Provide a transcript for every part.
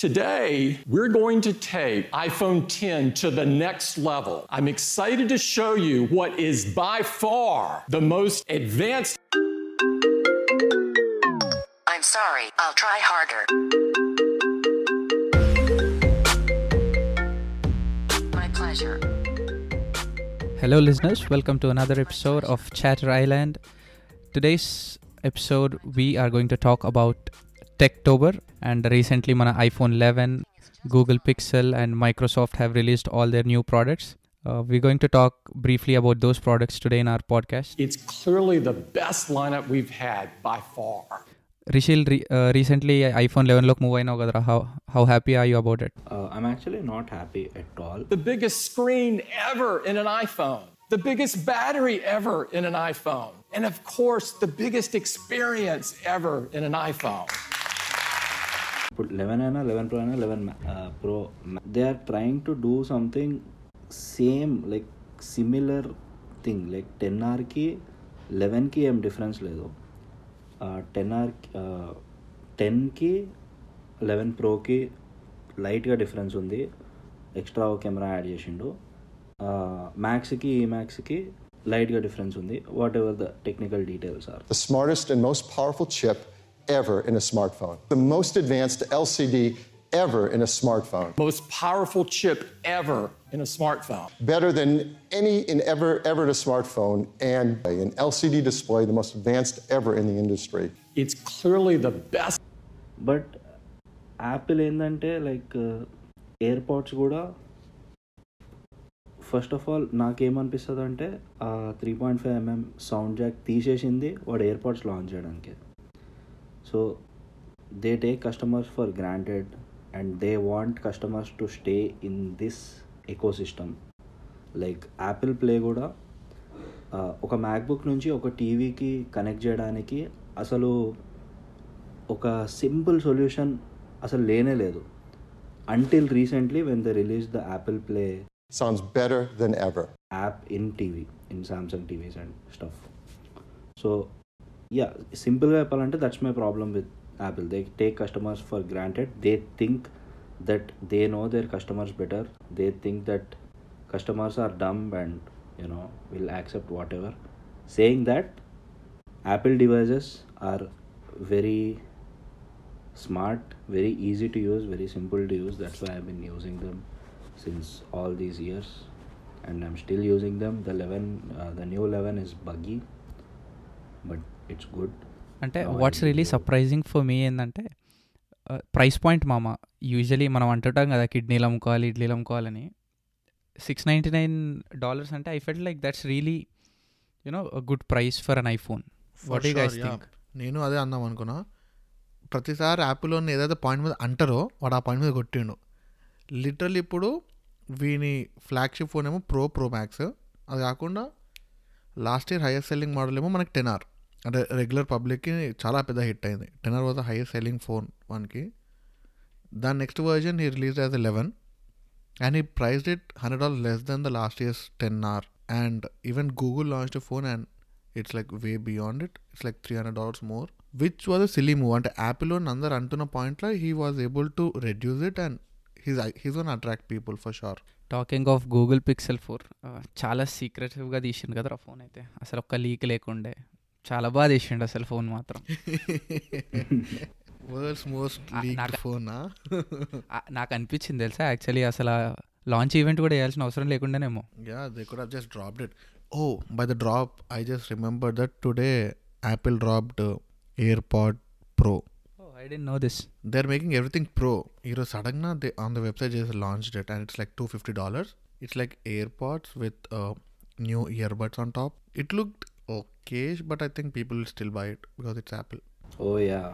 Today, we're going to take iPhone X to the next level. I'm excited to show you what is by far the most advanced. I'm sorry, I'll try harder. My pleasure. Hello listeners, welcome to another episode of Chatter Island. Today's episode, we are going to talk about Techtober, and recently mana iPhone 11, Google Pixel and Microsoft have released all their new products. We're going to talk briefly about those products today in our podcast. It's clearly the best lineup we've had by far. Rishil, recently iPhone 11 lok move aina kadra. How happy are you about it? I'm actually not happy at all. The biggest screen ever in an iPhone. The biggest battery ever in an iPhone. And of course, the biggest experience ever in an iPhone. 11 and 11 Pro and 11 Pro, they are trying to do something same, like similar thing, like 10R ki 11 ki em difference ledo. 10 ki 11 Pro ki light ga difference undi, extra camera add chesindu. Max ki Emax ki light ga difference undi, whatever the technical details are. The smartest and most powerful chip ever in a smartphone. The most advanced LCD ever in a smartphone. Most powerful chip ever in a smartphone. Better than any and ever in a smartphone, and an LCD display, the most advanced ever in the industry. It's clearly the best. But Apple endante like AirPods kuda. First of all నాకేమనిపిస్తుంది అంటే 3.5mm sound jack తీసేసింది వాడు AirPods launch చేయడానికి. So they take customers for granted and they want customers to stay in this ecosystem. Like Apple play కూడా ఒక MacBook నుంచి ఒక టీవీకి కనెక్ట్ చేయడానికి అసలు ఒక సింపుల్ సొల్యూషన్ అసలు లేనే లేదు until recently when they release the Apple play. Sounds better than ever. App in TV, in Samsung TVs and stuff. So, yeah, simple way appalante, that's my problem with Apple. They take customers for granted. They think that they know their customers better. They think that customers are dumb and, you know, will accept whatever. Saying that, Apple devices are very smart, very easy to use, very simple to use. That's why I've been using them since all these years, and I'm still using them. The 11, the new 11 is buggy, but it's good. Ante what's really surprising for me endante price point mama. Usually మనం అంటుంటాం కదా కిడ్నీలు అమ్ముకోవాలి ఇడ్లీలు అమ్ముకోవాలని. $699 అంటే I felt like that's really, you know, a good price for an iPhone. What do you guys think? నేను అదే అన్నాం అనుకున్నా. ప్రతిసారి యాప్లో ఏదైతే పాయింట్ మీద అంటారో వాడు ఆ పాయింట్ మీద కొట్టిండు. లిటరల్ ఇప్పుడు వీని ఫ్లాగ్షిప్ ఫోన్ ఏమో ప్రో మ్యాక్స్, అది కాకుండా last year highest selling model ఏమో మనకి 10R, అంటే రెగ్యులర్ పబ్లిక్కి చాలా పెద్ద హిట్ అయింది. 10R was the highest selling phone మనకి. దాని next version he release as 11 and he priced it $100 less than the last year's 10R, and even Google launched phone and it's like way beyond it, it's like $300 more, which was a silly move. అంటే యాపిల్లో అందరు అంటున్న పాయింట్లో he was able to reduce it and he's gonna attract people for sure. Talking of Google Pixel 4, చాలా secretive గా తీసిండు కదా phone. అయితే అసలు ఒక్క లీక్ లేకుండే చాలా బాగా తీసిండు అసలు ఫోన్ మాత్రం. వరల్డ్స్ మోస్ట్ లీక్డ్ ఫోన్ నాకు అనిపించింది తెలుసా. యాక్చువల్లీ అసలు లాంచ్ ఈవెంట్ కూడా చేయాల్సిన అవసరం లేకుండానేమో. Yeah they could have just dropped it. Oh by the drop I just remember that today Apple dropped AirPod Pro. I didn't know this. They're making everything pro. Hero sadagna they on the website just launched it and it's like $250. It's like AirPods with new earbuds on top. It looked okay, but I think people will still buy it because it's Apple. Oh yeah.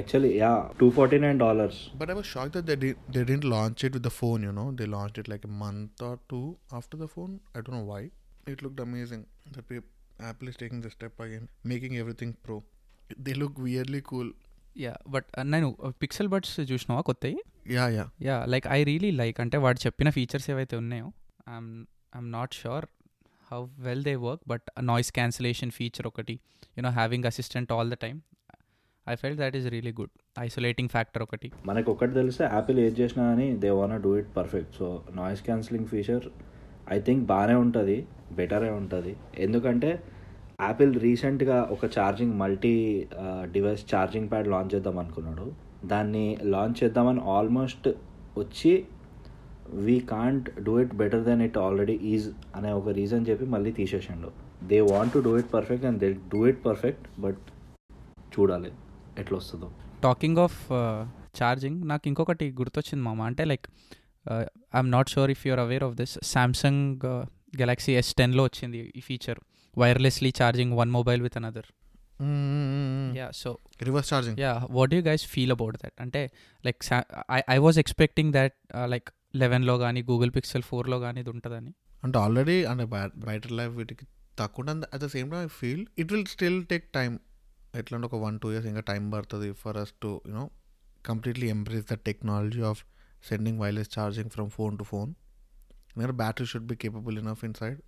Actually yeah, $249. But I was shocked that they didn't launch it with the phone, you know. They launched it like a month or two after the phone. I don't know why. It looked amazing. The Apple is taking the step again, making everything pro. They look weirdly cool. Yeah but నేను Pixel Buds చూసినావా కొత్తవి? Yeah yeah yeah like I really like. అంటే వాడు చెప్పిన features ఏవైతే ఉన్నాయో I'm not sure how well they work, but noise cancellation feature ఒకటి, you know having assistant all the time, I felt that is really good. Isolating factor ఒకటి మనకు ఒకటి తెలిస్తే యాపిల్ ఏది చేసినా అని they want to do it perfect. So noise cancelling feature I think బాగానే ఉంటుంది, బెటరే ఉంటుంది. ఎందుకంటే యాపిల్ రీసెంట్గా ఒక charging multi device charging pad launch చేద్దాం అనుకున్నాడు. దాన్ని లాంచ్ చేద్దామని ఆల్మోస్ట్ వచ్చి we can't do it better than it already is అనే ఒక రీజన్ చెప్పి మళ్ళీ తీసేసిండు. They want to do it perfect and they do it perfect, but చూడాలి ఎట్లా వస్తుందో. టాకింగ్ ఆఫ్ ఛార్జింగ్ నాకు ఇంకొకటి గుర్తొచ్చింది మామ, అంటే like I'm not sure if you're aware of this. Samsung Galaxy S10లో వచ్చింది ఈ feature, wirelessly charging one mobile with another. Yeah, so reverse charging. Yeah, what do you guys feel about that? Ante like I was expecting that like 11 lo gaani Google Pixel 4 lo gaani idu untadani. And already on a brighter life itiki takunda, at the same time I feel it will still take time. Atland oka 1-2 years inga time bartadi for us to, you know, completely embrace the technology of sending wireless charging from phone to phone. Your battery should be capable enough inside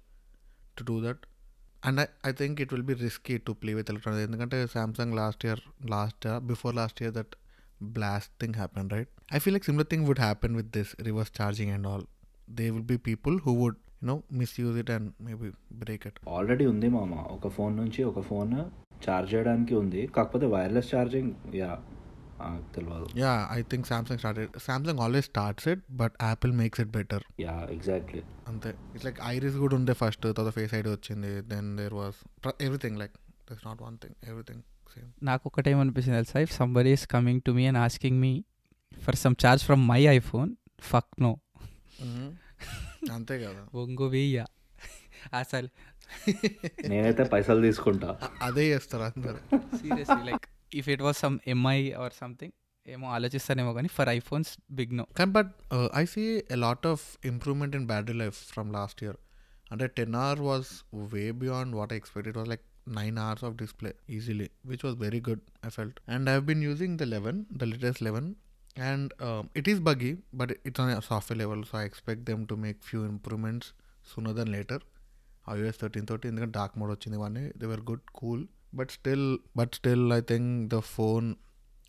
to do that. And I think it will be risky to play with electronics. Because Samsung before last year, that blast thing happened, right? I feel like similar thing would happen with this reverse charging and all. There will be people who would, you know, misuse it and maybe break it. Already undi mama, oka phone nunchi oka phone charge cheyadaniki undi. Kakapothe wireless charging, yeah, telvadu. Yeah, I think Samsung always starts it, but Apple makes it better. Yeah, exactly. Ante it's like iris good unde first to the face ID ochindi, then there was everything, like there's not one thing, everything same. Naaku oka time anipesindi telsa, if somebody is coming to me and asking me for some charge from my iPhone, fuck no. Ante kada bongo veya asal nenaithe paisalu తీసుకుంటా, అదే చేస్తారు అందరూ. Seriously like if it was some MI or something, emo alochistaneemo gaani for iPhones big no. But I see a lot of improvement in battery life from last year. And 10R was way beyond what I expected. It was like 9 hours of display easily, which was very good, I felt. And I've been using the latest 11, and it is buggy, but it's on a software level, so I expect them to make few improvements sooner than later. iOS 13 in the dark mode ochindi vanni, they were good, cool. But still, I think the phone,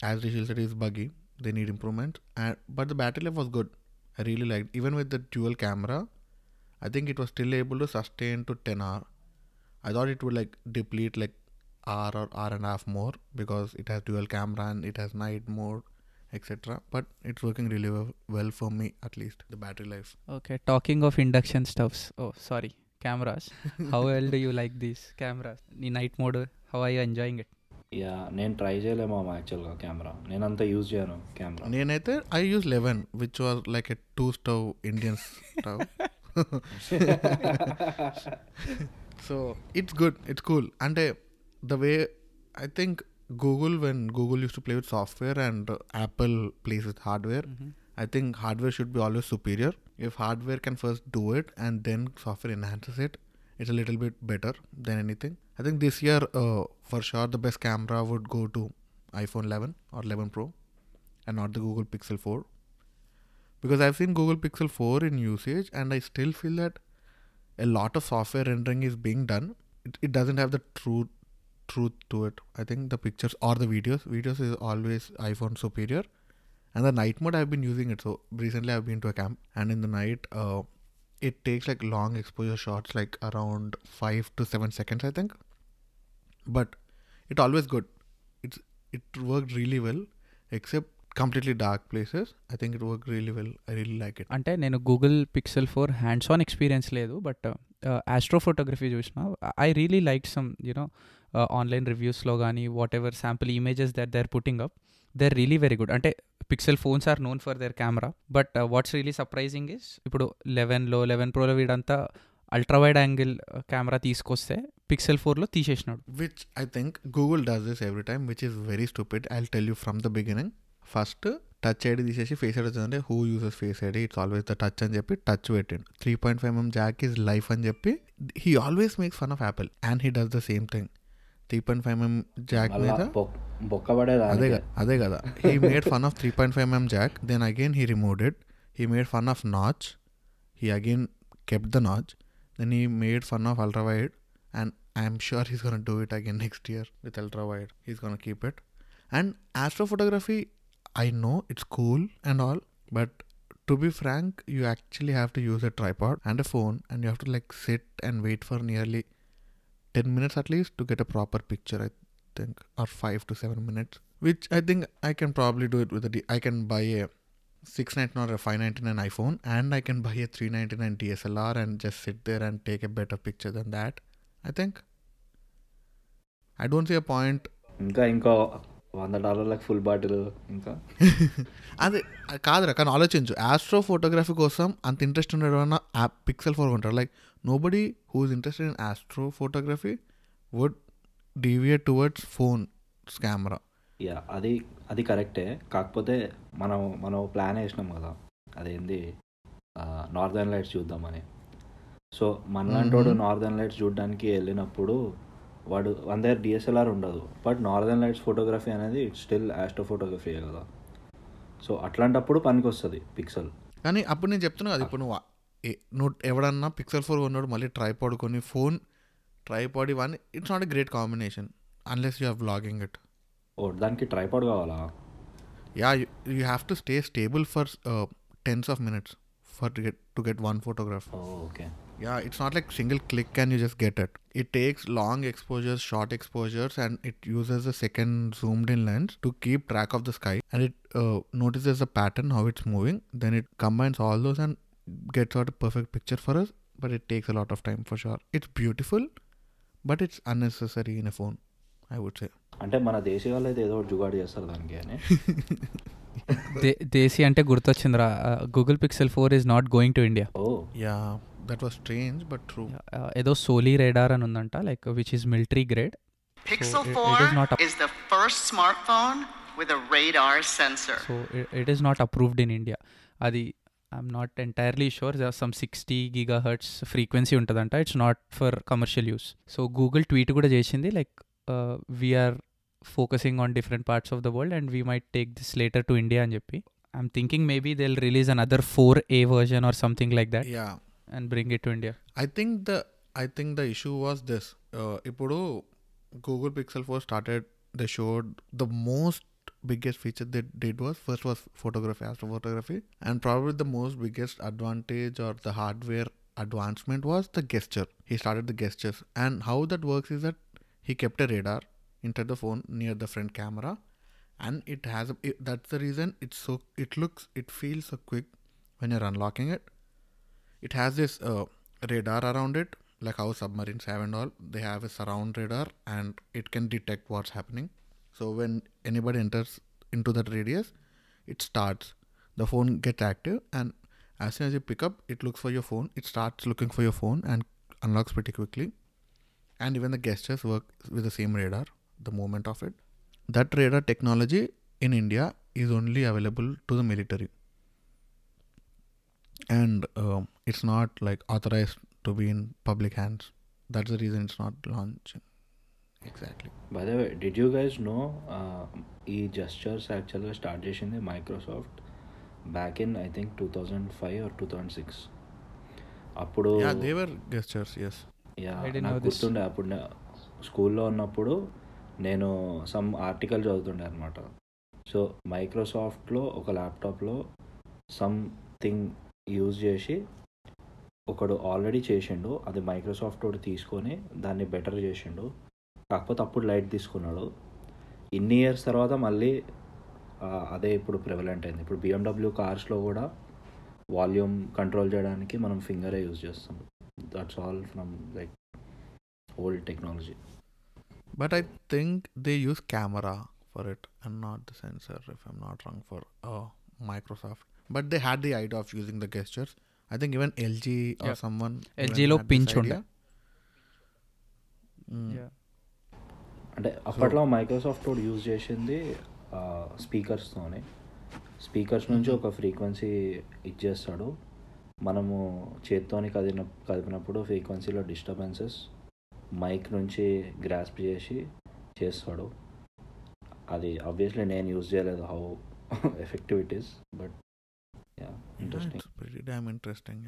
as Rishil said, is buggy. They need improvement. But the battery life was good. I really liked it. Even with the dual camera, I think it was still able to sustain to 10R. I thought it would like deplete like hour or hour and a half more because it has dual camera and it has night mode, etc. But it's working really well for me, at least the battery life. Okay, talking of induction stoves. Oh, sorry, cameras. How well do you like these cameras? The night mode. How are you enjoying it? Yeah, నేను try చేయలేమా యాక్చువల్గా camera, నేను అంతా use చేయను camera. నేనైతే I use 11 which was like a 2-stove Indian stove. So it's good, it's cool. అంటే the way I think when Google used to play with software and Apple plays with hardware, I think hardware should be always superior. If hardware can first do it and then software enhances it, it's a little bit better than anything. I think this year for sure the best camera would go to iPhone 11 or 11 Pro and not the Google Pixel 4, because I've seen Google Pixel 4 in usage and I still feel that a lot of software rendering is being done. It doesn't have the truth to it. I think the pictures or the videos is always iPhone superior. And the night mode, I've been using it. So recently I've been to a camp and in the night it takes like long exposure shots, like around 5 to 7 seconds, I think. But it always good. It worked really well, except completely dark places. I think it worked really well. I really like it. Ante nenu Google Pixel 4 hands-on experience ledu, but astrophotography chusna. I really liked some, you know, online reviews lo gaani whatever sample images that they're putting up. They're really very good. Ante Pixel phones are known for their camera, but what's really surprising is ipudu 11 Pro lo vidanta ultra wide angle camera teeskoste Pixel 4 lo teesesnadu, which I think Google does this every time, which is very stupid. I'll tell you from the beginning. First touch ID teesesi face ID ochindante, who uses face ID? It's always the touch అని చెప్పి touch పెట్టిండు. 3.5mm jack is life అని చెప్పి he always makes fun of Apple and he does the same thing. 3.5mm jack meda bokkabadeda ade kada he made fun of 3.5mm jack, then again he removed it. He made fun of notch, he again kept the notch, then he made fun of ultra wide, and I'm sure he's going to do it again next year with ultra wide. He's going to keep it. And astrophotography, I know it's cool and all, but to be frank, you actually have to use a tripod and a phone, and you have to like sit and wait for nearly 10 minutes at least to get a proper picture, I think, or 5 to 7 minutes, which I think I can probably do it with I can buy a $699 or a $599 iPhone, and I can buy a $399 DSLR and just sit there and take a better picture than that, I think. I don't see a point. ఇంకా $100 full bottle ఇంకా అదే కాదురా. కానీ ఆలోచించు, astro photography కోసం అంత interest ఉండేవాళ్ళ Pixel 4 ఉంటారు. Like nobody who is interested in astro photography would deviate towards phone camera. Yeah, అది కరెక్టే. కాకపోతే మనం ప్లాన్ వేసినాం కదా, అదేంది నార్దర్న్ లైట్స్ చూద్దామని. సో మనలాంటి వాడు నార్దర్న్ లైట్స్ చూడడానికి వెళ్ళినప్పుడు వాడు అందరి డిఎస్ఎల్ఆర్ ఉండదు, బట్ నార్దర్న్ లైట్స్ ఫోటోగ్రఫీ అనేది ఇట్స్ స్టిల్ ఆస్ట్రో ఫోటోగ్రఫీయే కదా. సో అట్లాంటప్పుడు పనికి వస్తుంది పిక్సెల్. కానీ అప్పుడు నేను చెప్తున్నా కదా, ఇప్పుడు నువ్వు ఎవడన్నా పిక్సెల్ 4 కొన్నాడు, మళ్ళీ ట్రైపాడ్ కొని, ఫోన్ ట్రైపాడ్ ఇవన్నీ, it's not a great combination unless you have vlogging it. Oh, దానికి ట్రైపాడ్ కావాలా? Yeah, you have to stay stable for tens of minutes for to get one photograph. Oh, okay. Yeah, it's not like single click and you just get it. It takes long exposures, short exposures, and it uses a second zoomed in lens to keep track of the sky, and it notices the pattern, how it's moving, then it combines all those and gets out a perfect picture for us, but it takes a lot of time for sure. It's beautiful, but it's unnecessary in a phone, I would say. అంటే మన దేశీ వాళ్ళైతే ఏదో జుగాడు చేస్తారు దానికి అని. దేశీ అంటే గుర్తొచ్చిందిరా, Google Pixel 4 is not going to India. Oh yeah, that was strange but true. ఏదో సోలీ రాడార్ అని ఉందంట, like which is military grade. Pixel 4 is the first smart phone with a radar sensor. So it is not approved in India. అది I'm not entirely sure. Some 60 GHz frequency ఉంటుందంట. It's not for commercial use. So Google tweet కూడా చేసింది like we are focusing on different parts of the world and we might take this later to India and Japan. I'm thinking maybe they'll release another 4a version or something like that. Yeah, and bring it to India. I think the issue was this. Ipudu Google Pixel 4 started, they showed the most biggest feature they did was first was photography, astrophotography, and probably the most biggest advantage or the hardware advancement was the gesture. He started the gestures, and how that works is that he kept a radar inside the phone near the front camera, and it has that's the reason it feels so quick when you're unlocking it. It has this radar around it, like how submarines have and all. They have a surround radar, and it can detect what's happening. So when anybody enters into that radius, it starts, the phone gets active, and as soon as you pick up, it looks for your phone. It starts looking for your phone and unlocks pretty quickly. And even the gestures work with the same radar, the movement of it. That radar technology in India is only available to the military. And it's not like authorized to be in public hands. That's the reason it's not launched. Exactly. By the way, did you guys know these gestures actually started in Microsoft back in, I think, 2005 or 2006? Appudu, yeah, they were gestures, yes. నాకు గుర్తుండే అప్పుడు స్కూల్లో ఉన్నప్పుడు నేను some article చదువుతుండే అనమాట. So మైక్రోసాఫ్ట్లో ఒక ల్యాప్టాప్లో something use చేసి ఒకడు ఆల్రెడీ చేసిండు, అది మైక్రోసాఫ్ట్ ఒకటి తీసుకొని దాన్ని బెటర్ చేసిండు. కాకపోతే అప్పుడు లైట్ తీసుకున్నాడు. ఇన్ని ఇయర్స్ తర్వాత మళ్ళీ అదే ఇప్పుడు ప్రివలెంట్ అయింది. ఇప్పుడు BMW కార్స్లో కూడా వాల్యూమ్ కంట్రోల్ చేయడానికి మనం ఫింగరే యూజ్ చేస్తాం. That's all from like old technology. But I think they use camera for it and not the sensor, if I'm not wrong, for Microsoft. But they had the idea of using the gestures. I think even LG or someone... LG lo pinch onda. Yeah. And apatlo Microsoft lo use chesindi speakers tone. Speakers nunchi oka frequency ichchestadu. మనము చేత్తోని కదిపినప్పుడు ఫ్రీక్వెన్సీలో disturbances mic నుంచి grasp చేసి చేస్తాడు. అది obviously నేను use చేయలేదు, how effective it is, but yeah interesting, pretty damn interesting.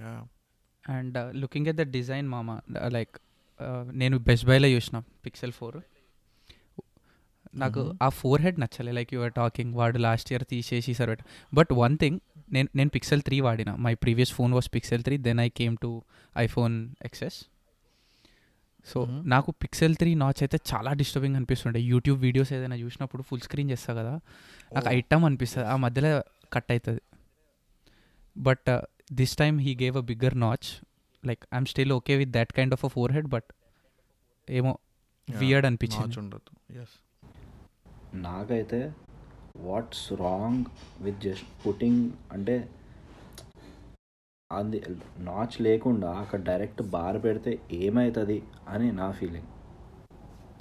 And looking at the design మామా, like నేను బెస్ట్ బైలో చూసిన పిక్సెల్ 4 నాకు ఆ ఫోర్ హెడ్ నచ్చలే. లైక్ యువర్ టాకింగ్ వాడు లాస్ట్ ఇయర్ తీసేసి సరే. బట్ వన్ థింగ్, నేను పిక్సెల్ 3 వాడినా. My previous phone was Pixel 3, then I came to iPhone XS. So నాకు పిక్సెల్ 3 నాచ్ అయితే చాలా డిస్టర్బింగ్ అనిపిస్తుండే. యూట్యూబ్ వీడియోస్ ఏదైనా చూసినప్పుడు ఫుల్ స్క్రీన్ చేస్తా కదా, నాకు ఐటమ్ అనిపిస్తుంది, ఆ మధ్యలో కట్ అవుతుంది. But this time he gave a bigger notch. Like I'm still okay with that kind of a forehead, but ఏమో వియర్డ్ అనిపించింది. నాకైతే what's wrong with just putting అంటే అది నాచ్ లేకుండా అక్కడ డైరెక్ట్ బార్ పెడితే ఏమవుతుంది అని నా ఫీలింగ్.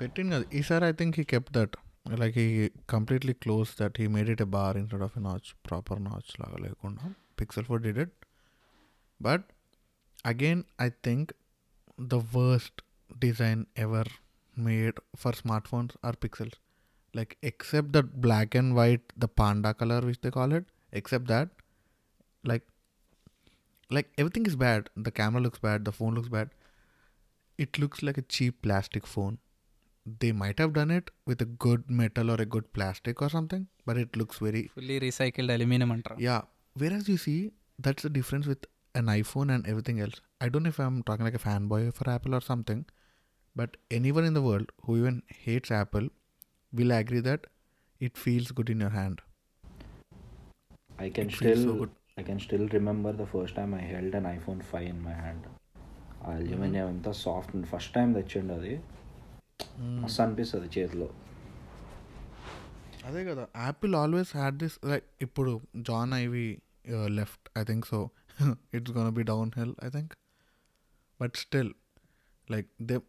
పెట్టింది కదా ఈసారి, I think he kept that, like he completely close that, he made it a bar instead of a notch, proper notch లాగా లేకుండా. Pixel 4 did it. But again I think the worst design ever made for smartphones are pixels, like except the black and white, the panda color which they call it, except that like everything is bad. The camera looks bad, the phone looks bad, it looks like a cheap plastic phone. They might have done it with a good metal or a good plastic or something, but it looks very fully recycled aluminum antra. Yeah, whereas you see that's the difference with an iPhone and everything else. I don't know if I'm talking like a fanboy for Apple or something, but anyone in the world who even hates Apple will agree that it feels good in your hand. I can still remember the first time I held an iPhone 5 in my hand. Aluminum anta soft and first time techind adi as anpisadi chethlo. Adhe kada Apple always had this, like ippudu John Ive left, I think so. It's going to be downhill, I think. But still like they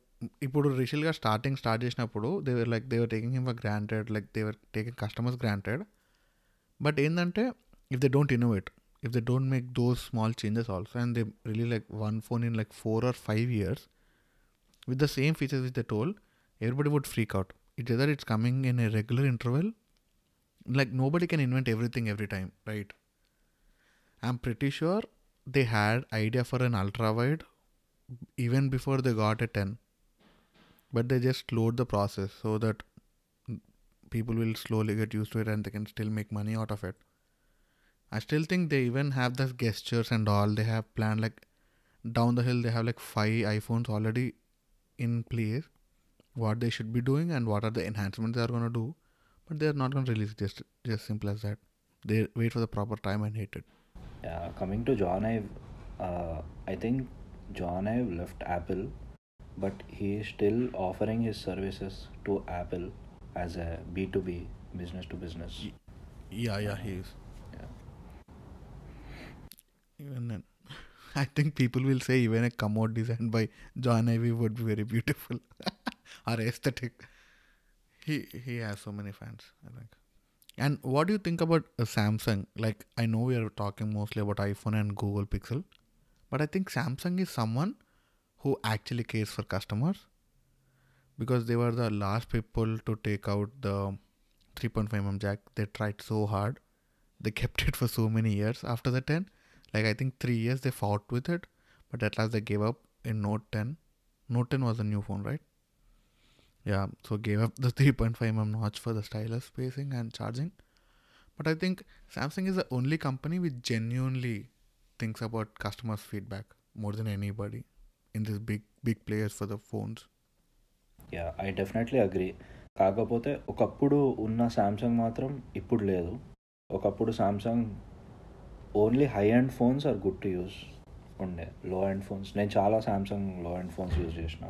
ఇప్పుడు రిషల్గా start చేసినప్పుడు దేవర్ like they were taking him for granted, like they were taking customers granted. But ఏంటంటే if they don't innovate, if they don't make those small changes also, and they release like one phone in like 4 or 5 years with the same features with the toll, everybody would freak out. It either it's coming in a regular interval, like nobody can invent everything every time, right? I'm pretty sure they had idea for an ultra wide even before they got a 10. But they just slowed the process so that people will slowly get used to it and they can still make money out of it. I still think they even have the gestures and all. They have planned like down the hill, they have like 5 iPhones already in place. What they should be doing and what are the enhancements they are going to do. But they are not going to release just simple as that. They wait for the proper time and hate it. Yeah, coming to John Ive, I think John Ive left Apple. But he is still offering his services to Apple as a B2B, business to business. Yeah, he is. Yeah. Even then, I think people will say even a commode designed by John Ive would be very beautiful or aesthetic. He has so many fans, I think. And what do you think about Samsung? Like, I know we are talking mostly about iPhone and Google Pixel, but I think Samsung is someone who actually cares for customers, because they were the last people to take out the 3.5 mm jack. They tried so hard. They kept it for so many years after the 10. Like I think 3 years they fought with it, but at last they gave up in Note 10. Note 10 was a new phone, right? Yeah, so gave up the 3.5 mm notch for the stylus spacing and charging. But I think Samsung is the only company which genuinely thinks about customers' feedback more than anybody. In this big players for the phones. Yeah, I definitely agree. కాకపోతే ఒకప్పుడు ఉన్న Samsung మాత్రం ఇప్పుడు లేదు. ఒకప్పుడు Samsung only high and phones are good to use ఉండే. Low and phones, నేను చాలా సామ్సంగ్ లో అండ్ ఫోన్స్ యూజ్ చేసిన,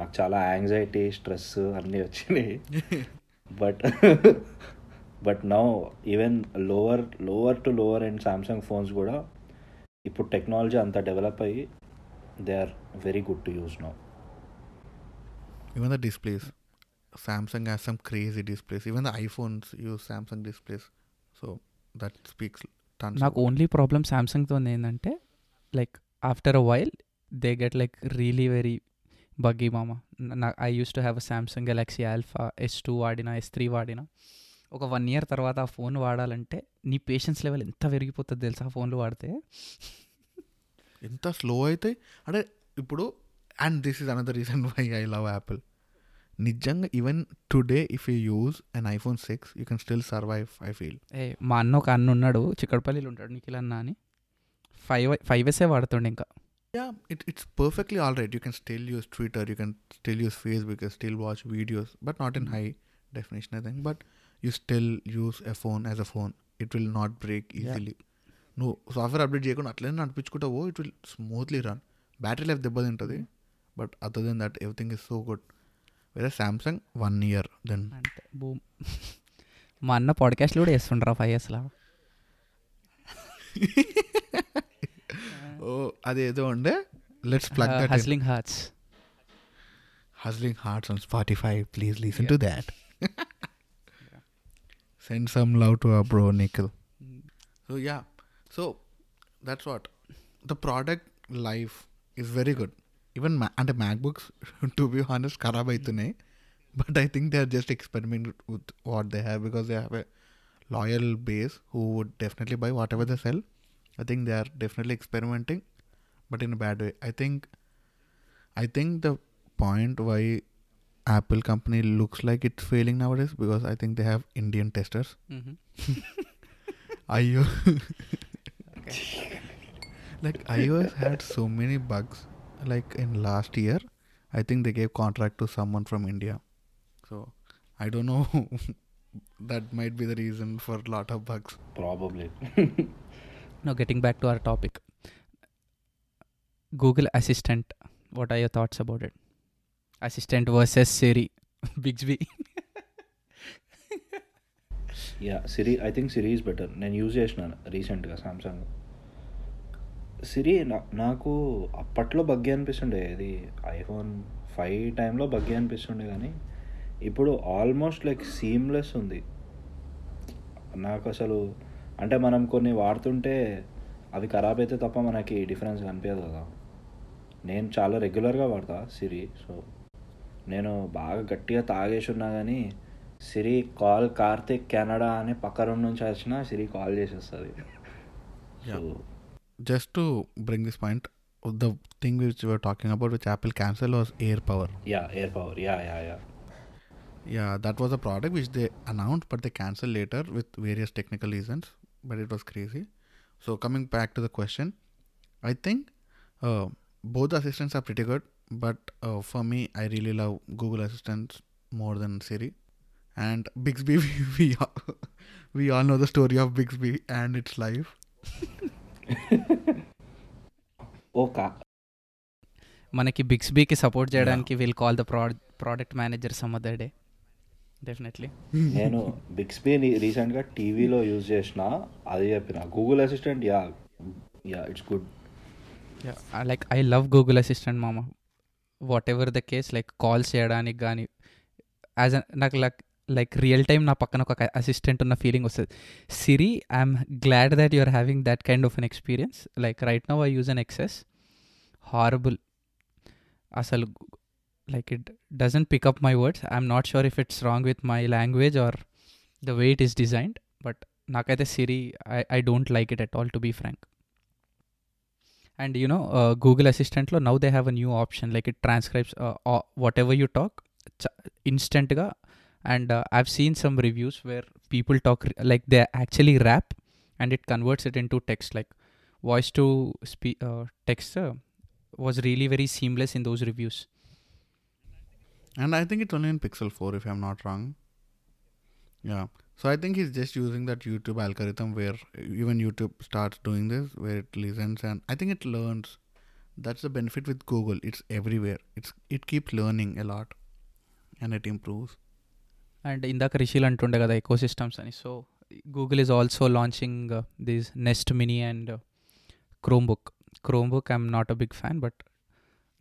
నాకు చాలా యాంగ్జైటీ స్ట్రెస్ అన్నీ వచ్చినాయి. But now even lower to lower and Samsung phones కూడా ఇప్పుడు టెక్నాలజీ అంత డెవలప్ అయ్యి they are very good to use now. Even the displays, Samsung has some crazy displays. Even the iPhones use Samsung displays, so that speaks tons. My only problem Samsung tho endante, like after a while they get like really very buggy mama. I used to have a Samsung Galaxy Alpha S2 వాడినా, S3 వాడినా. ఒక 1 year తర్వాత ఆ phone వాడాలంటే నీ patience level ఎంత పెరిగిపోతుంది తెలుసా ఆ ఫోన్లు వాడితే, ఎంత స్లో అవుతాయి అంటే ఇప్పుడు. And this is another reason why I love Apple. నిజంగా even today if you use an iPhone 6 you can still survive I feel. ఏ మా అన్న ఒక అన్న ఉన్నాడు చిక్కడపల్లిలో ఉంటాడు నిఖిల్ అన్న అని, 5S వాడుతుండే ఇంకా. Yeah, it's perfectly alright. You can still use Twitter, you can still use Facebook, you can still watch videos, but not in high definition I think. But you still use a phone as a phone. It will not break easily. Yeah. No, software update cheyakunda atlane nadpichukuntavu, it will smoothly run. Battery life debbatuntadi, but other than that everything is so good. Whereas Samsung 1 year then ante boom. మా అన్న podcast లో కూడా చేస్తుంటారా 5S లా? అదేదో ఉండే let's plug that hustling hearts on Spotify please listen to that send some love to our bro Nikhil. So yeah, so that's what the product life is very good. Even అంటే MacBooks to be honest ఖరాబ్ అవుతున్నాయి, but I think they are just experiment with what they have because they have a loyal base who would definitely buy whatever they sell. I think they are definitely experimenting, but in a bad way. I think the point why Apple company looks like it's failing nowadays because I think they have Indian testers. Like iOS had so many bugs. Like in last year, I think they gave contract to someone from India. So I don't know. That might be the reason for a lot of bugs. Probably. Now getting back to our topic, Google Assistant, what are your thoughts about it? Assistant versus Siri, Bixby. Yeah, Siri, I think Siri is better. Nen use chesna recent ga Samsung. Siri naaku appatlo buggy anpistunde, adi iPhone 5 time lo buggy anpistunde gaani ippudu almost like seamless undi. Naaku asalu అంటే మనం కొన్ని వాడుతుంటే అవి ఖరాబ్ అయితే తప్ప మనకి difference కనిపించదు కదా. నేను చాలా రెగ్యులర్గా వాడతా సిరి, సో నేను బాగా గట్టిగా తాగేసి ఉన్నా కానీ సిరి కాల్ కార్తిక్ కెనడా అని పక్క రూమ్ నుంచి వచ్చినా సిరి కాల్ చేసేస్తుంది. Just to bring this point, the thing which you're talking about which Apple cancel was AirPower. That was a product which they announced but they cancelled later with various technical reasons. But it was crazy. So coming back to the question, I think both assistants are pretty good, but for me I really love Google Assistant more than Siri. And Bixby, we all know the story of Bixby and its life. Okay. మనకి బిగ్స్బీకి support చేయడానికి will call the product manager some other day definitely. నేను బిగ్స్బీని రీసెంట్గా టీవీలో use చేసిన, అది చెప్పిన Google Assistant yeah it's good. Like I love Google Assistant మామ, whatever the case. Like calls చేయడానికి కానీ యాజ్ నాకు లైక్ రియల్ టైమ్ నా పక్కన ఒక అసిస్టెంట్ ఉన్న ఫీలింగ్ వస్తుంది. Siri, I'm glad that you are having that kind of an experience. Like right now I use an XS, horrible అసలు. Like it doesn't pick up my words. I'm not sure if it's wrong with my language or the way it is designed, but నాకైతే Siri I don't like it at all to be frank. And you know Google అసిస్టెంట్లో now they have a new option, like it ట్రాన్స్క్రైబ్స్ whatever you talk ఇన్స్టెంట్గా. And I've seen some reviews where people talk like they actually rap and it converts it into text. Like voice to text was really very seamless in those reviews. And I think it's only in Pixel 4 if I'm not wrong. Yeah. So I think he's just using that YouTube algorithm where even YouTube starts doing this, where it listens and I think it learns. That's the benefit with Google. It's everywhere. It keeps learning a lot and it improves. And indaka Rishil antunde kada ecosystems ani. So Google is also launching these Nest Mini and Chromebook. I'm not a big fan, but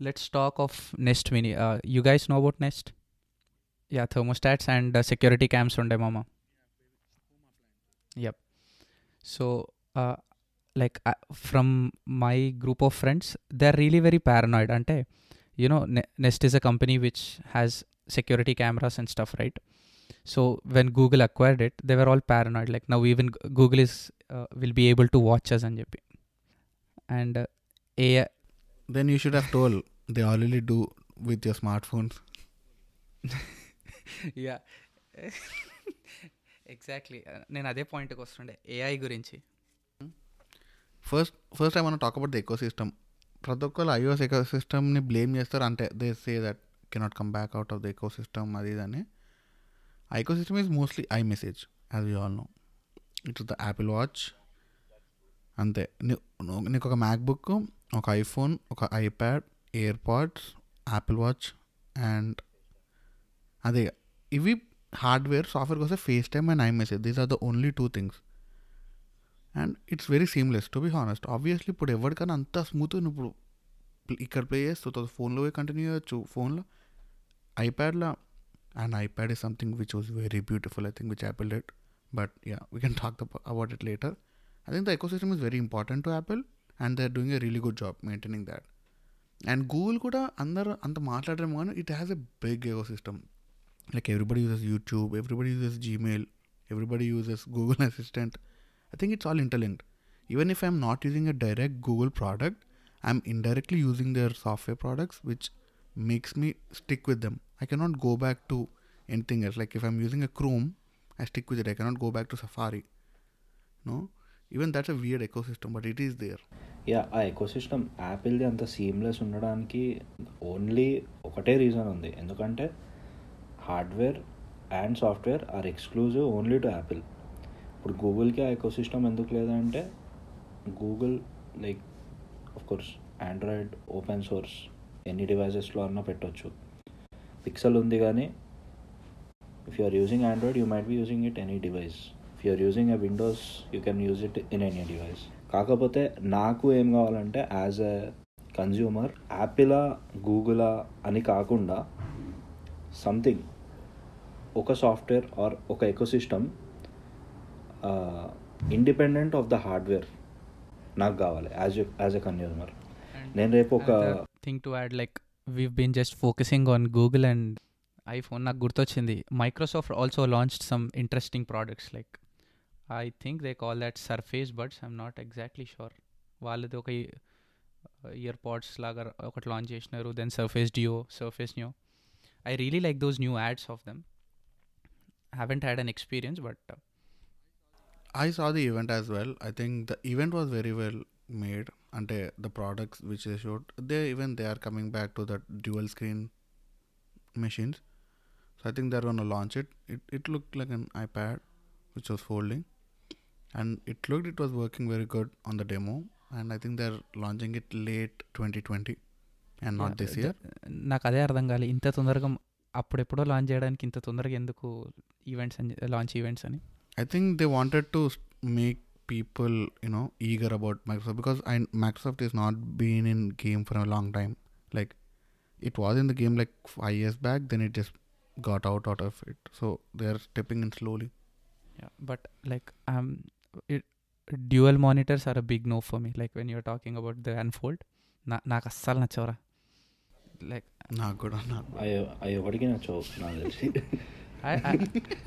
let's talk of Nest Mini. You guys know about Nest? Yeah, thermostats and security cams unde mama. Yep. So like from my group of friends, they're really very paranoid. Ante, you know, Nest is a company which has security cameras and stuff, right? So when Google acquired it, they were all paranoid. Like now even Google is will be able to watch us and JP. And AI. Then you should have told. They already do with your smartphones. Yeah exactly, నేను అదే పాయింట్కి వస్తుండే AI గురించి. First I want to talk about the ecosystem. ప్రతి ఒక్కరు iOS ఎకో సిస్టమ్ని blame చేస్తారు, అంటే they say that cannot come back out of the ecosystem, అది ఇదని. Ecosystem is mostly iMessage as you all know. It's the Apple Watch అంతే. నీకు ఒక మ్యాక్బుక్, ఒక ఐఫోన్, ఒక iPad, AirPods, Apple Watch and అదే. ఇవి hardware. సాఫ్ట్వేర్కి వస్తే FaceTime and iMessage. These are the only two things and it's very seamless to be honest. Obviously ఇప్పుడు ఎవరికైనా అంత స్మూత్ ఇప్పుడు ఇక్కడ ప్లే చేస్తూ తర్వాత ఫోన్లో కంటిన్యూ చేయొచ్చు. ఫోన్లో ఐప్యాడ్లో and iPad is something which was very beautiful I think which Apple dead, but yeah we can talk about it later. I think the ecosystem is very important to Apple and they're doing a really good job maintaining that. And Google kuda andaru anta maatladrem gaanu it has a big ecosystem. Like everybody uses YouTube, everybody uses Gmail, everybody uses Google Assistant. I think it's all interlinked. Even if I'm not using a direct Google product, I'm indirectly using their software products which makes me stick with them. I cannot go back to anything else. Like if I'm using a Chrome, I stick with it. I cannot go back to Safari. No? Even that's a weird ecosystem, but it is there. Yeah, ఆ ecosystem యాపిల్ది అంత seamless ఉండడానికి only ఒకటే reason ఉంది. ఎందుకంటే hardware and software are exclusive only to Apple. ఇప్పుడు గూగుల్కి ఆ ఎకోసిస్టమ్ ఎందుకు లేదంటే Google like of course Android open source ఎన్ని డివైజెస్లో అన్నా పెట్టవచ్చు. పిక్సెల్ ఉంది కానీ if you're using Android you might be using it any device. If you are using a Windows, you can use it in any device. కాకపోతే నాకు ఏం కావాలంటే యాజ్ ఎ కన్స్యూమర్ యాపిలా గూగులా అని కాకుండా సంథింగ్ ఒక సాఫ్ట్వేర్ ఆర్ ఒక ecosystem independent of the hardware నాకు కావాలి యాజ్ ఎ కన్స్యూమర్. నేను రేపు ఒక thing to add like we've been just focusing on Google and iPhone. నాకు గుర్తొచ్చింది Microsoft also launched some interesting products like I think they call that Surface Buds. I'm not exactly sure. వాళ్ళది ఒక earpods లాగా ఒకటి launch చేసినారు. Then Surface Duo, Surface Neo. I really like those new ads of them. Haven't had an experience but I saw the event as well. I think the event was very well made. అంటే the products which they showed they even they are coming back to that dual screen machines, so I think they're going to launch it looked like an iPad which was folding and it was working very good on the demo and I think they're launching it late 2020 and not this year. నాకు అదే అర్థం కాలే ఇంత తొందరగా అప్పుడెప్పుడో launch చేయడానికి ఇంత తొందరగా ఎందుకు ఈవెంట్స్ అని లాంచ్ ఈవెంట్స్ అని. I think they wanted to make people eager about Microsoft because Microsoft is not been in game for a long time. Like it was in the game like 5 years back, then it just got out of it, so they are stepping in slowly. Yeah, but like dual monitors are a big no for me. Like when you are talking about the unfold, naak assal nachavra. Like naak kuda I odiki nachav nalisi.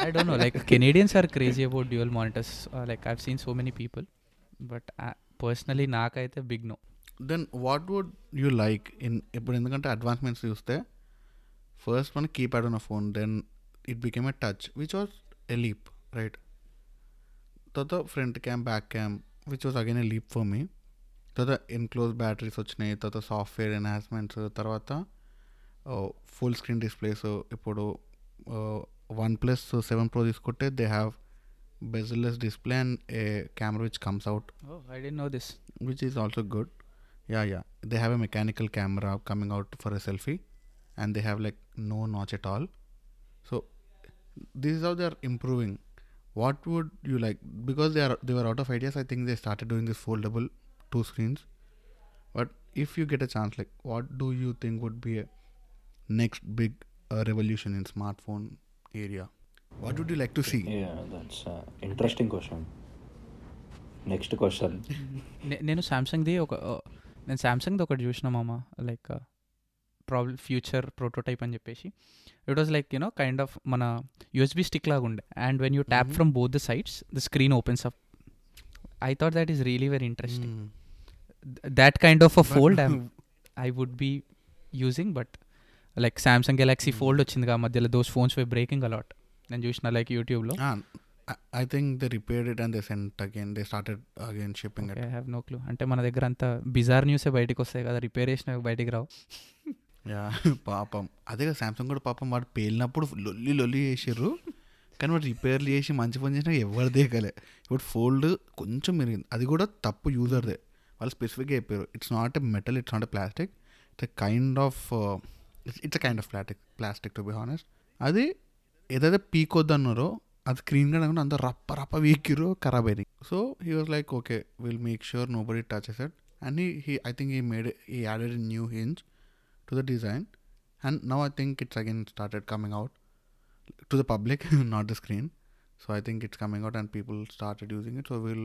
I don't know, like Canadians are crazy about dual monitors. Like I've seen so many people, but personally naak aithe big no. Then what would you like in ఇప్పుడు ఎందుకంటే advancements చూస్తే first మన keypad ఉన్న phone, then it became a touch which was a leap right, తర్వాత front cam back cam which was again a leap for me, తర్వాత enclose batteries వచ్చినాయి, తర్వాత software enhancements, తర్వాత ఫుల్ స్క్రీన్ డిస్ప్లేస్. ఇప్పుడు OnePlus 7 Pro తీసుకుంటే they have bezel-less display and a camera which comes out. Oh, I didn't know this. Which is also good. Yeah. They have a mechanical camera coming out for a selfie and they have like no notch at all. So this is how they are improving. What would you like? Because they were out of ideas, I think they started doing this foldable two screens. But if you get a chance, like what do you think would be a next big revolution in smartphone area? What would you like to see? Yeah, that's an interesting question. Next question. నేను Samsungది నేను శాంసంగ్ది ఒకటి చూసినామమ్మ like problem future prototype అని చెప్పేసి it was like kind of మన USB stick లాగా ఉండే and when you tap from both the sides the screen opens up. I thought that is really very interesting. That kind of a fold I would be using, but like Samsung Galaxy Fold వచ్చింది కదా మధ్యలో, those phones way breaking a lot. నేను చూసిన like యూట్యూబ్లో I think they repaired it and they sent again. They started again shipping it. I have no clue. అంటే మన దగ్గర అంత బిజార్ న్యూస్ బయటకు వస్తాయి కదా, రిపేర్ చేసిన బయటకు రావు. యా పాపం అదే కదా, శాంసంగ్ కూడా పాపం వాడు పేలినప్పుడు లొల్లి లొల్లి చేసారు, కానీ వాడు రిపేర్లు చేసి మంచి పని చేసినా ఎవరు దేకలే. ఇప్పుడు ఫోల్డ్ కొంచెం మెరిగింది, అది కూడా తప్పు యూజర్దే. వాళ్ళు స్పెసిఫిక్గా చెప్పారు it's not a metal, it's not a plastic, it's a kind of plastic to be honest. అది ఏదైతే పీకొద్దన్నారో అది స్క్రీన్ గార్డ్ అనుకుంటే అందరూ రప్ప రప్ప వీకిరు, ఖరాబ్ అయింది. So he was like okay will make sure nobody touches it and he I think he added a new hinge to the design and now I think it's again started coming out to the public not the screen. So I think it's coming out and people started using it. So will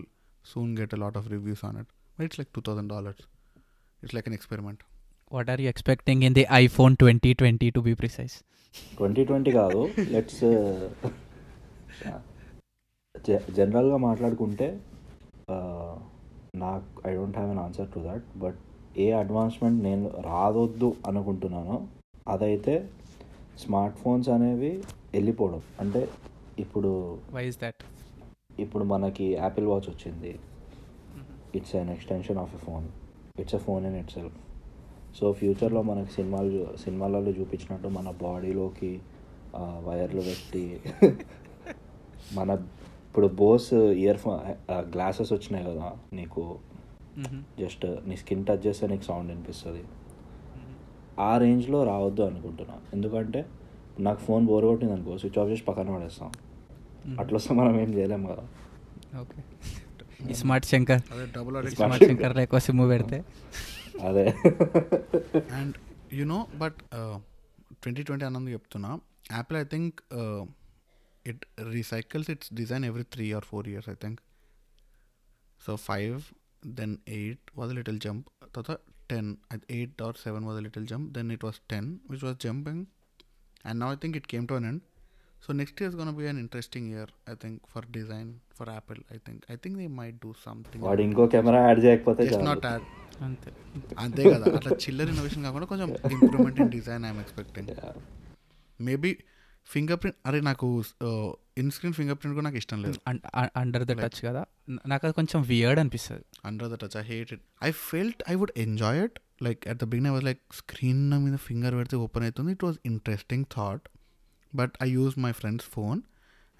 soon get a lot of reviews on it. It's like $2,000. It's like an experiment. What are you expecting in the iPhone 2020 to be precise? 2020 కాదు, let's జనరల్గా మాట్లాడుకుంటే నాకు I don't have an answer to that. But ఏ advancement నేను రాదొద్దు అనుకుంటున్నానో అదైతే smart phones అనేవి వెళ్ళిపోవడం. అంటే ఇప్పుడు మనకి యాపిల్ వాచ్ వచ్చింది, it's an extension of a phone, it's a phone in itself. So ఫ్యూచర్లో మనకి సినిమాలలో చూపించినట్టు మన బాడీలోకి వైర్లు పెట్టి మన ఇప్పుడు బోస్ ఇయర్ ఫోన్ గ్లాసెస్ వచ్చినాయి కదా, నీకు జస్ట్ నీ స్కిన్ టచ్ చేస్తే నీకు సౌండ్ వినిపిస్తుంది. ఆ రేంజ్లో రావద్దు అనుకుంటున్నాను. ఎందుకంటే నాకు ఫోన్ బోర్ కొట్టింది అనుకో, స్విచ్ ఆఫ్ చేసి పక్కన పడేస్తాం, అట్లా వస్తే మనం ఏం చేయలేము కదా. Okay smart Shankar, smart Shankar ఎక్కువ సిమ్ పెడితే అదే. అండ్ యునో బట్ 2020 అన్నది చెప్తున్నా, Apple I think it recycles its design every 3 or 4 years I think. So 5 then 8 was a little jump, then 10 at 8 or 7 was a little jump, then it was 10 which was jumping, and now I think it came to an end. So next year is going to be an interesting year I think for design for Apple. I think they might do something. What inko camera add cheyakapothe just not add ante kada atla chiller innovation kaakunda konjam improvement in design I am expecting. Maybe finger print, అరే నాకు in screen finger print కూడా నాకు ఇష్టం లేదు. Under the touch కదా, నాకు అది కొంచెం వియర్డ్ అనిపిస్తుంది. Under the touch I hate it. I felt I would enjoy it like at the beginning I was like screen మీద ఫింగర్ పెడితే ఓపెన్ అవుతుంది, it was interesting thought. But I use my friends phone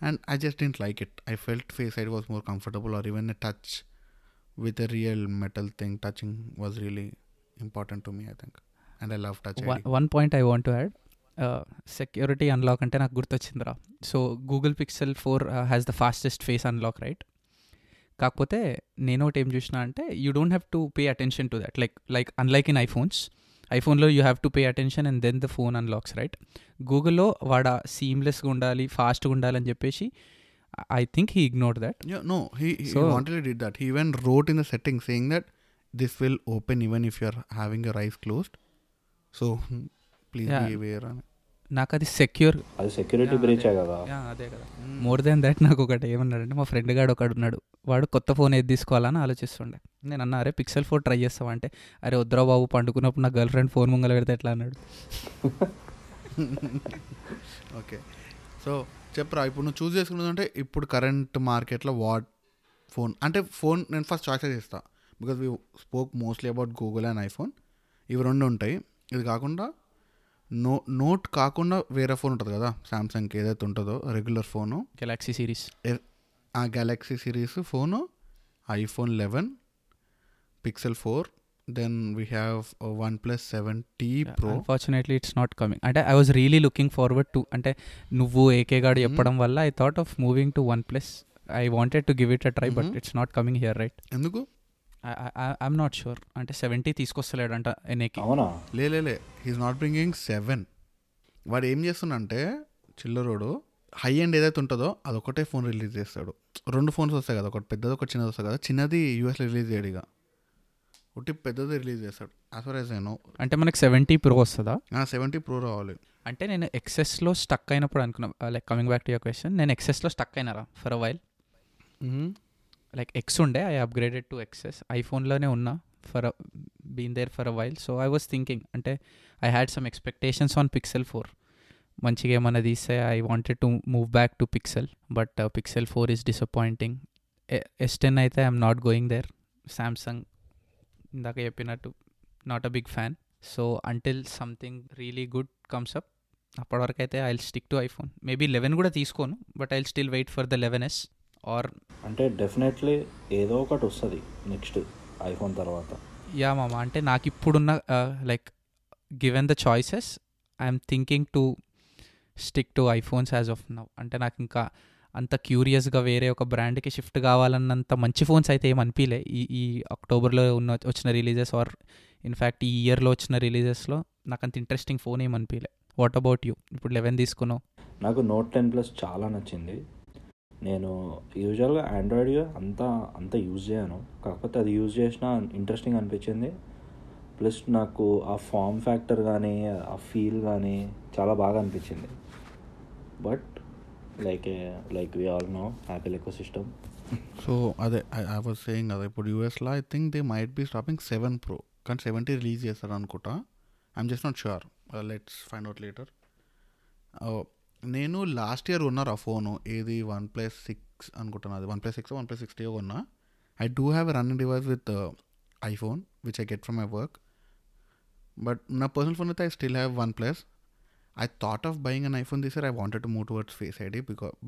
and I just don't like it. I felt face ID was more comfortable or even a touch with a real metal thing. Touching was really important to me I think and I love touch. One point I want to add, security unlock అంటే నాకు గుర్తొచ్చిందిరా. So Google Pixel 4 has the fastest face unlock right. కాకపోతే నేను ఒకటి ఏం చూసినా అంటే you don't have to pay attention to that. Like unlike in ఐఫోన్లో you have to pay attention and then the phone unlocks right. గూగుల్లో వాడు సీమ్లెస్గా ఉండాలి, ఫాస్ట్గా ఉండాలని చెప్పేసి I think he ignored that. No he wantedly did that. He even wrote in the setting saying that this will open even if you are having your eyes closed. So నాకు అది secure, అది security breach కదా. అదే కదా, more than that నాకు ఒకటి ఏమన్నాడంటే మా ఫ్రెండ్ గాడు ఒకడు ఉన్నాడు, వాడు కొత్త ఫోన్ ఏది తీసుకోవాలని ఆలోచిస్తుండే. నేను అన్నా అరే పిక్సెల్ 4 ట్రై చేస్తావా అంటే, అరే వద్దురా బాబు పండుకున్నప్పుడు నా గర్ల్ ఫ్రెండ్ ఫోన్ ముంగల పెడితే ఎట్లా అన్నాడు. ఓకే సో చెప్పరా ఇప్పుడు నువ్వు చూస్ చేసుకున్నదంటే ఇప్పుడు కరెంట్ మార్కెట్లో వాట్ ఫోన్ అంటే ఫోన్ నేను ఫస్ట్ చాయిస్ చేస్తాను because we spoke mostly about Google and iPhone. ఇవి రెండు ఉంటాయి. ఇది కాకుండా నోట్ కాకుండా వేరే ఫోన్ ఉంటుంది కదా శాంసంగ్కి ఏదైతే ఉంటుందో regular phone, Galaxy series phone, iPhone 11, Pixel 4, then we have OnePlus 7T Pro. Unfortunately it's not coming. అంటే I was really looking forward to, అంటే నువ్వు ఏకే గాడు చెప్పడం వల్ల I thought of moving to OnePlus. I wanted to give it a try but it's not coming here right. ఎందుకు I'm not sure. అంటే 70 తీసుకొస్తలేడు అంట ఎన్ఏకి. అవునా? లే హీస్ నాట్ బ్రింగింగ్ 7. వాడు ఏం చేస్తుందంటే చిల్లరోడు హై ఎండ్ ఏదైతే ఉంటుందో అదొకటే ఫోన్ రిలీజ్ చేస్తాడు. రెండు ఫోన్స్ వస్తాయి కదా, ఒకటి పెద్దది ఒకటి చిన్నది వస్తాయి కదా. చిన్నది యూఎస్లో రిలీజ్ చేయడు, ఇక ఒకటి పెద్దది రిలీజ్ చేస్తాడు. యాజ్ ఫార్ యాజ్ నేను అంటే మనకి 70 Pro వస్తుందా? 70 Pro రావాలి. అంటే నేను XSలో స్టక్ అయినప్పుడు అనుకున్నా, like coming back to your question, నేను XSలో స్టక్ అయినారా for a while. Like X ఉండే, ఐ అప్గ్రేడెడ్ టు XS. ఐఫోన్లోనే ఉన్నా for been there for a while. So I was thinking, ante I had some expectations on Pixel 4. Manchiga emana dise I wanted to move back to Pixel, but Pixel 4 is disappointing. S10 aithe I'm not going there. Samsung indaka cheppinattu not a big fan. So until something really good comes up, అప్పటి వరకు అయితే I will stick to iPhone. Maybe 11 కూడా తీసుకోను, but I will still wait for the 11s. Or అంటే definitely ఏదో ఒకటి వస్తుంది next iPhone తర్వాత. యా మామ, అంటే నాకు ఇప్పుడున్న like given the choices I'm thinking to stick to iPhones as of now. అంటే నాకు ఇంకా అంత క్యూరియస్గా వేరే ఒక బ్రాండ్కి షిఫ్ట్ కావాలన్నంత మంచి ఫోన్స్ అయితే ఏం అనిపించలే ఈ అక్టోబర్లో వచ్చిన రిలీజెస్, ఆర్ ఇన్ఫ్యాక్ట్ ఈ ఇయర్లో వచ్చిన రిలీజెస్లో నాకు అంత ఇంట్రెస్టింగ్ ఫోన్ ఏం అనిపించలే. What about you? ఇప్పుడు 11 తీసుకున్నావు. నాకు నోట్ 10 ప్లస్ చాలా నచ్చింది. నేను యూజువల్గా ఆండ్రాయిడ్ అంతా యూజ్ చేయను, కాకపోతే అది యూజ్ చేసినా ఇంట్రెస్టింగ్ అనిపించింది. ప్లస్ నాకు ఆ ఫామ్ ఫ్యాక్టర్ కానీ ఆ ఫీల్ కానీ చాలా బాగా అనిపించింది. But like we all know Apple ecosystem. So అదే ఐ వాజ్ సేయింగ్, అదే ఇప్పుడు యూఎస్లో I think they might be stopping 7 pro, కానీ 70 రిలీజ్ చేస్తారు అనుకుంటా. I'm just not sure, let's find out later. నేను లాస్ట్ ఇయర్ ఉన్నారు ఆ ఫోను, ఏది OnePlus 6 అనుకుంటున్నా, అది OnePlus 6 ఉన్నా. I do have a running device with iPhone which I get from my work, but నా పర్సనల్ ఫోన్ అయితే I still have OnePlus. I thought of buying an iPhone this year. I wanted to move towards Face ID,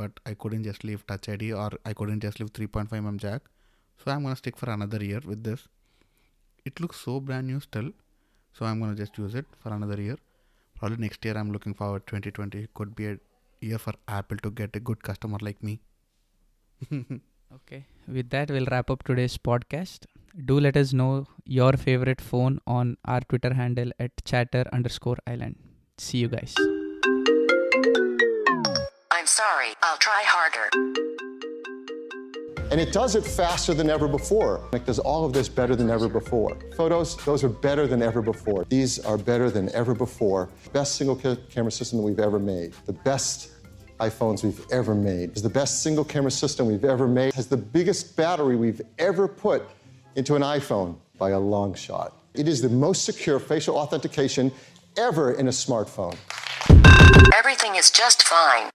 but I couldn't just leave Touch ID, or I couldn't just leave 3.5mm jack. So I'm going to stick for another year with this. It looks so brand new still. So I'm going to just use it for another year. Probably next year I'm looking forward. 2020 could be a year for Apple to get a good customer like me. Okay. With that, we'll wrap up today's podcast. Do let us know your favorite phone on our Twitter handle @chatter_island. See you guys. I'm sorry, I'll try harder. And it does it faster than ever before. It does all of this better than ever before. Photos, those are better than ever before. These are better than ever before. Best single camera system that we've ever made. The best iPhones we've ever made. It's the best single camera system we've ever made. It has the biggest battery we've ever put into an iPhone by a long shot. It is the most secure facial authentication ever in a smartphone. Everything is just fine.